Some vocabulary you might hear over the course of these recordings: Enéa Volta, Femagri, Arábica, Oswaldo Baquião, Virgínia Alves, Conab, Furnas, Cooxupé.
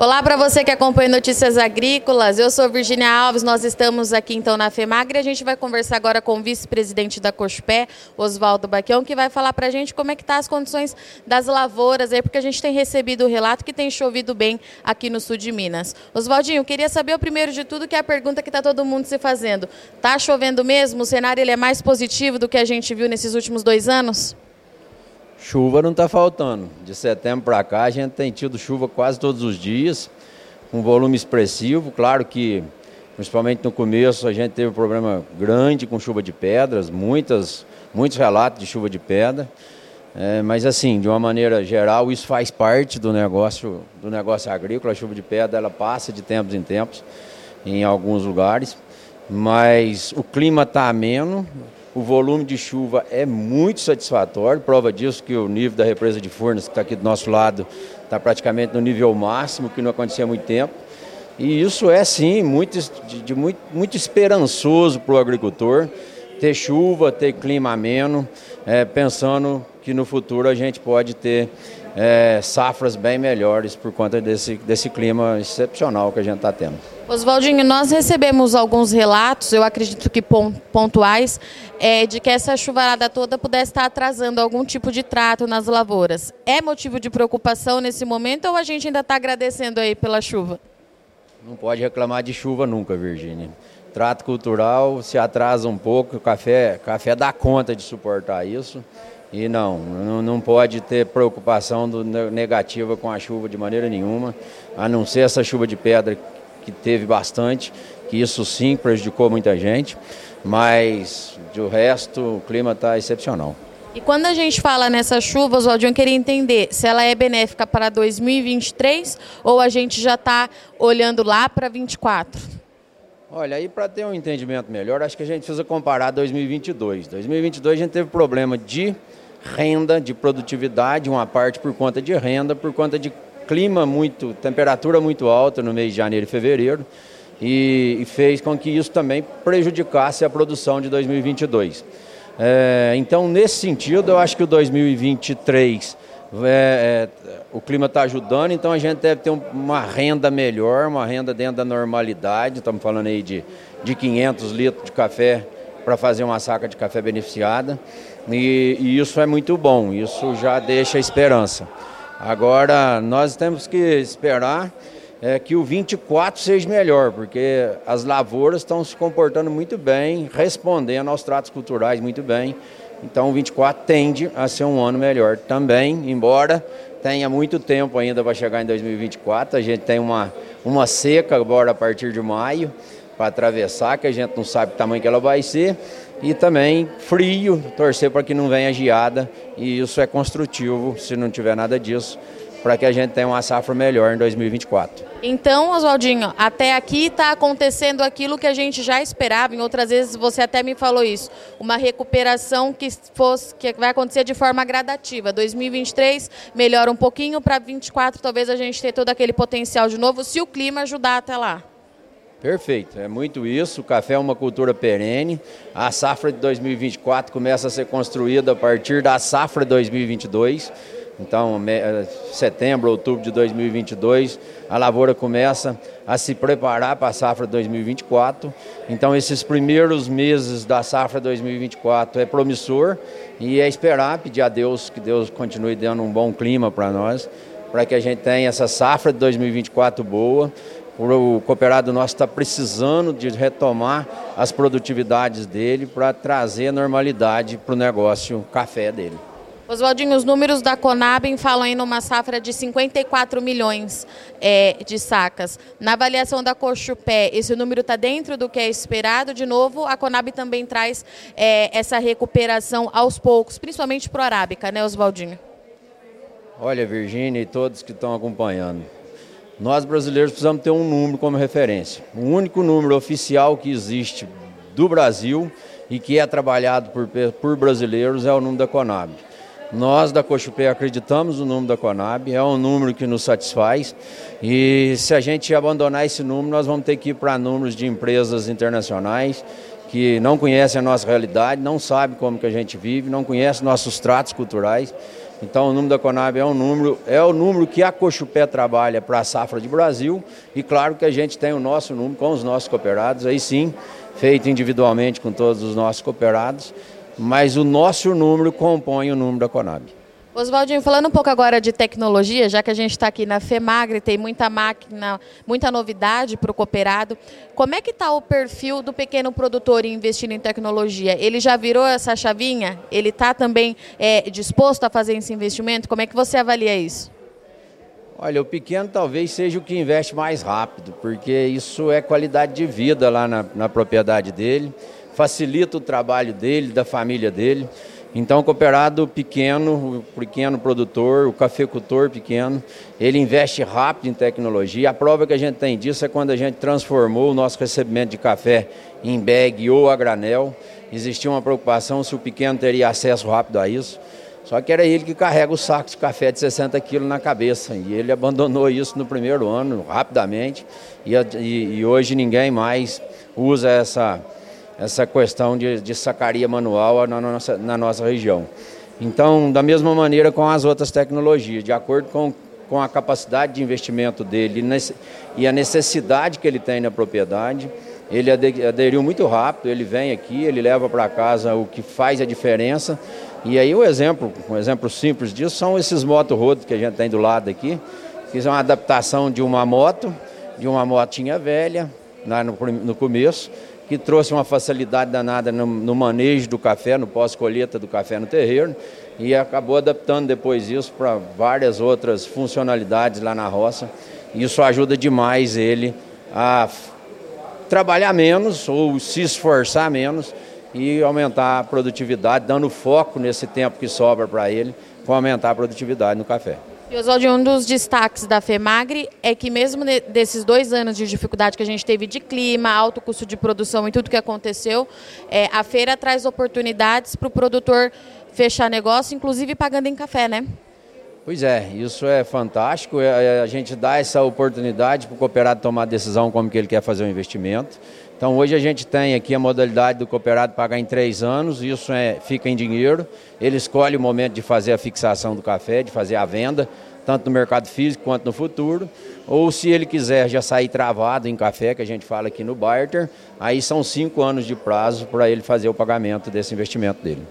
Olá para você que acompanha Notícias Agrícolas, eu sou Virgínia Alves, nós estamos aqui então na Femagri, a gente vai conversar agora com o vice-presidente da Cooxupé, Oswaldo Baquião, que vai falar para a gente como é que tá as condições das lavouras, aí, porque a gente tem recebido o relato que tem chovido bem aqui no sul de Minas. Oswaldinho, queria saber primeiro de tudo que é a pergunta que está todo mundo se fazendo, tá chovendo mesmo? O cenário ele é mais positivo do que a gente viu nesses últimos 2 anos? Chuva não está faltando. De setembro para cá, a gente tem tido chuva quase todos os dias, com volume expressivo. Claro que, principalmente no começo, a gente teve um problema grande com chuva de pedras, muitos relatos de chuva de pedra. Mas, assim, de uma maneira geral, isso faz parte do negócio agrícola. A chuva de pedra ela passa de tempos em tempos, em alguns lugares. Mas o clima está ameno. O volume de chuva é muito satisfatório, prova disso que o nível da represa de Furnas, que está aqui do nosso lado, está praticamente no nível máximo, que não acontecia há muito tempo. E isso é, sim, muito esperançoso para o agricultor, ter chuva, ter clima ameno, pensando que no futuro a gente pode ter safras bem melhores por conta desse clima excepcional que a gente está tendo. Oswaldinho, nós recebemos alguns relatos, eu acredito que pontuais, de que essa chuvarada toda pudesse estar atrasando algum tipo de trato nas lavouras. É motivo de preocupação nesse momento ou a gente ainda está agradecendo aí pela chuva? Não pode reclamar de chuva nunca, Virgínia. Trato cultural se atrasa um pouco, o café dá conta de suportar isso. E não pode ter preocupação negativa com a chuva de maneira nenhuma, a não ser essa chuva de pedra que teve bastante, que isso sim prejudicou muita gente, mas do resto o clima está excepcional. E quando a gente fala nessa chuva, Oswaldinho, eu queria entender se ela é benéfica para 2023 ou a gente já está olhando lá para 2024? Olha, aí para ter um entendimento melhor, acho que a gente precisa comparar 2022. 2022 a gente teve problema de renda, de produtividade, uma parte por conta de renda, por conta de clima temperatura muito alta no mês de janeiro e fevereiro, e fez com que isso também prejudicasse a produção de 2022. Então, nesse sentido, eu acho que o 2023... o clima está ajudando, então a gente deve ter uma renda melhor, uma renda dentro da normalidade. Estamos falando aí de 500 litros de café para fazer uma saca de café beneficiada. E isso é muito bom, isso já deixa esperança. Agora, nós temos que esperar que o 24 seja melhor, porque as lavouras estão se comportando muito bem, respondendo aos tratos culturais muito bem. Então, o 24 tende a ser um ano melhor também, embora tenha muito tempo ainda para chegar em 2024. A gente tem uma seca agora a partir de maio para atravessar, que a gente não sabe o tamanho que ela vai ser. E também frio, torcer para que não venha geada. E isso é construtivo, se não tiver nada disso, para que a gente tenha uma safra melhor em 2024. Então, Oswaldinho, até aqui está acontecendo aquilo que a gente já esperava, em outras vezes você até me falou isso, uma recuperação que vai acontecer de forma gradativa. 2023 melhora um pouquinho, para 2024 talvez a gente tenha todo aquele potencial de novo, se o clima ajudar até lá. Perfeito, é muito isso. O café é uma cultura perene. A safra de 2024 começa a ser construída a partir da safra de 2022. Então, setembro, outubro de 2022, a lavoura começa a se preparar para a safra de 2024. Então, esses primeiros meses da safra 2024 é promissor e é esperar, pedir a Deus que Deus continue dando um bom clima para nós, para que a gente tenha essa safra de 2024 boa. O cooperado nosso está precisando de retomar as produtividades dele para trazer normalidade para o negócio café dele. Oswaldinho, os números da Conab falam em uma safra de 54 milhões de sacas. Na avaliação da Cooxupé, esse número está dentro do que é esperado. De novo, a Conab também traz essa recuperação aos poucos, principalmente para o Arábica, né, Oswaldinho? Olha, Virgínia e todos que estão acompanhando, nós brasileiros precisamos ter um número como referência. O único número oficial que existe do Brasil e que é trabalhado por brasileiros é o número da Conab. Nós da Cooxupé acreditamos no número da Conab, é um número que nos satisfaz e se a gente abandonar esse número, nós vamos ter que ir para números de empresas internacionais que não conhecem a nossa realidade, não sabem como que a gente vive, não conhecem nossos tratos culturais. Então o número da Conab é o número que a Cooxupé trabalha para a safra de Brasil e claro que a gente tem o nosso número com os nossos cooperados, aí sim, feito individualmente com todos os nossos cooperados, mas o nosso número compõe o número da Conab. Oswaldinho, falando um pouco agora de tecnologia, já que a gente está aqui na Femagri, tem muita máquina, muita novidade para o cooperado, como é que está o perfil do pequeno produtor investindo em tecnologia? Ele já virou essa chavinha? Ele está também disposto a fazer esse investimento? Como é que você avalia isso? Olha, o pequeno talvez seja o que investe mais rápido, porque isso é qualidade de vida lá na propriedade dele, facilita o trabalho dele, da família dele. Então, o cooperado pequeno, o pequeno produtor, o cafeicultor pequeno, ele investe rápido em tecnologia. A prova que a gente tem disso é quando a gente transformou o nosso recebimento de café em bag ou a granel. Existia uma preocupação se o pequeno teria acesso rápido a isso. Só que era ele que carrega o saco de café de 60 quilos na cabeça. E ele abandonou isso no primeiro ano, rapidamente. E hoje ninguém mais usa essa questão de sacaria manual na nossa região. Então, da mesma maneira com as outras tecnologias, de acordo com a capacidade de investimento dele e a necessidade que ele tem na propriedade, ele aderiu muito rápido, ele vem aqui, ele leva para casa o que faz a diferença. E aí um exemplo simples disso são esses moto-rodo que a gente tem do lado aqui, que são uma adaptação de uma motinha velha, lá no começo, que trouxe uma facilidade danada no manejo do café, no pós-colheita do café no terreiro, e acabou adaptando depois isso para várias outras funcionalidades lá na roça. Isso ajuda demais ele a trabalhar menos ou se esforçar menos e aumentar a produtividade, dando foco nesse tempo que sobra para ele, para aumentar a produtividade no café. E, Oswaldo, um dos destaques da Femagri é que mesmo desses 2 anos de dificuldade que a gente teve de clima, alto custo de produção e tudo que aconteceu, a feira traz oportunidades para o produtor fechar negócio, inclusive pagando em café, né? Pois é, isso é fantástico. A gente dá essa oportunidade para o cooperado tomar a decisão como que ele quer fazer o investimento. Então, hoje a gente tem aqui a modalidade do cooperado pagar em 3 anos, isso fica em dinheiro. Ele escolhe o momento de fazer a fixação do café, de fazer a venda, tanto no mercado físico quanto no futuro. Ou se ele quiser já sair travado em café, que a gente fala aqui no barter, aí são 5 anos de prazo para ele fazer o pagamento desse investimento dele.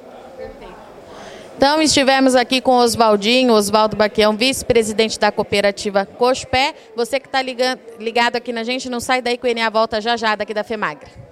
Então, estivemos aqui com Oswaldo Baquião, vice-presidente da cooperativa Cooxupé. Você que está ligado aqui na gente, não sai daí que o Enéa volta já daqui da Femagri.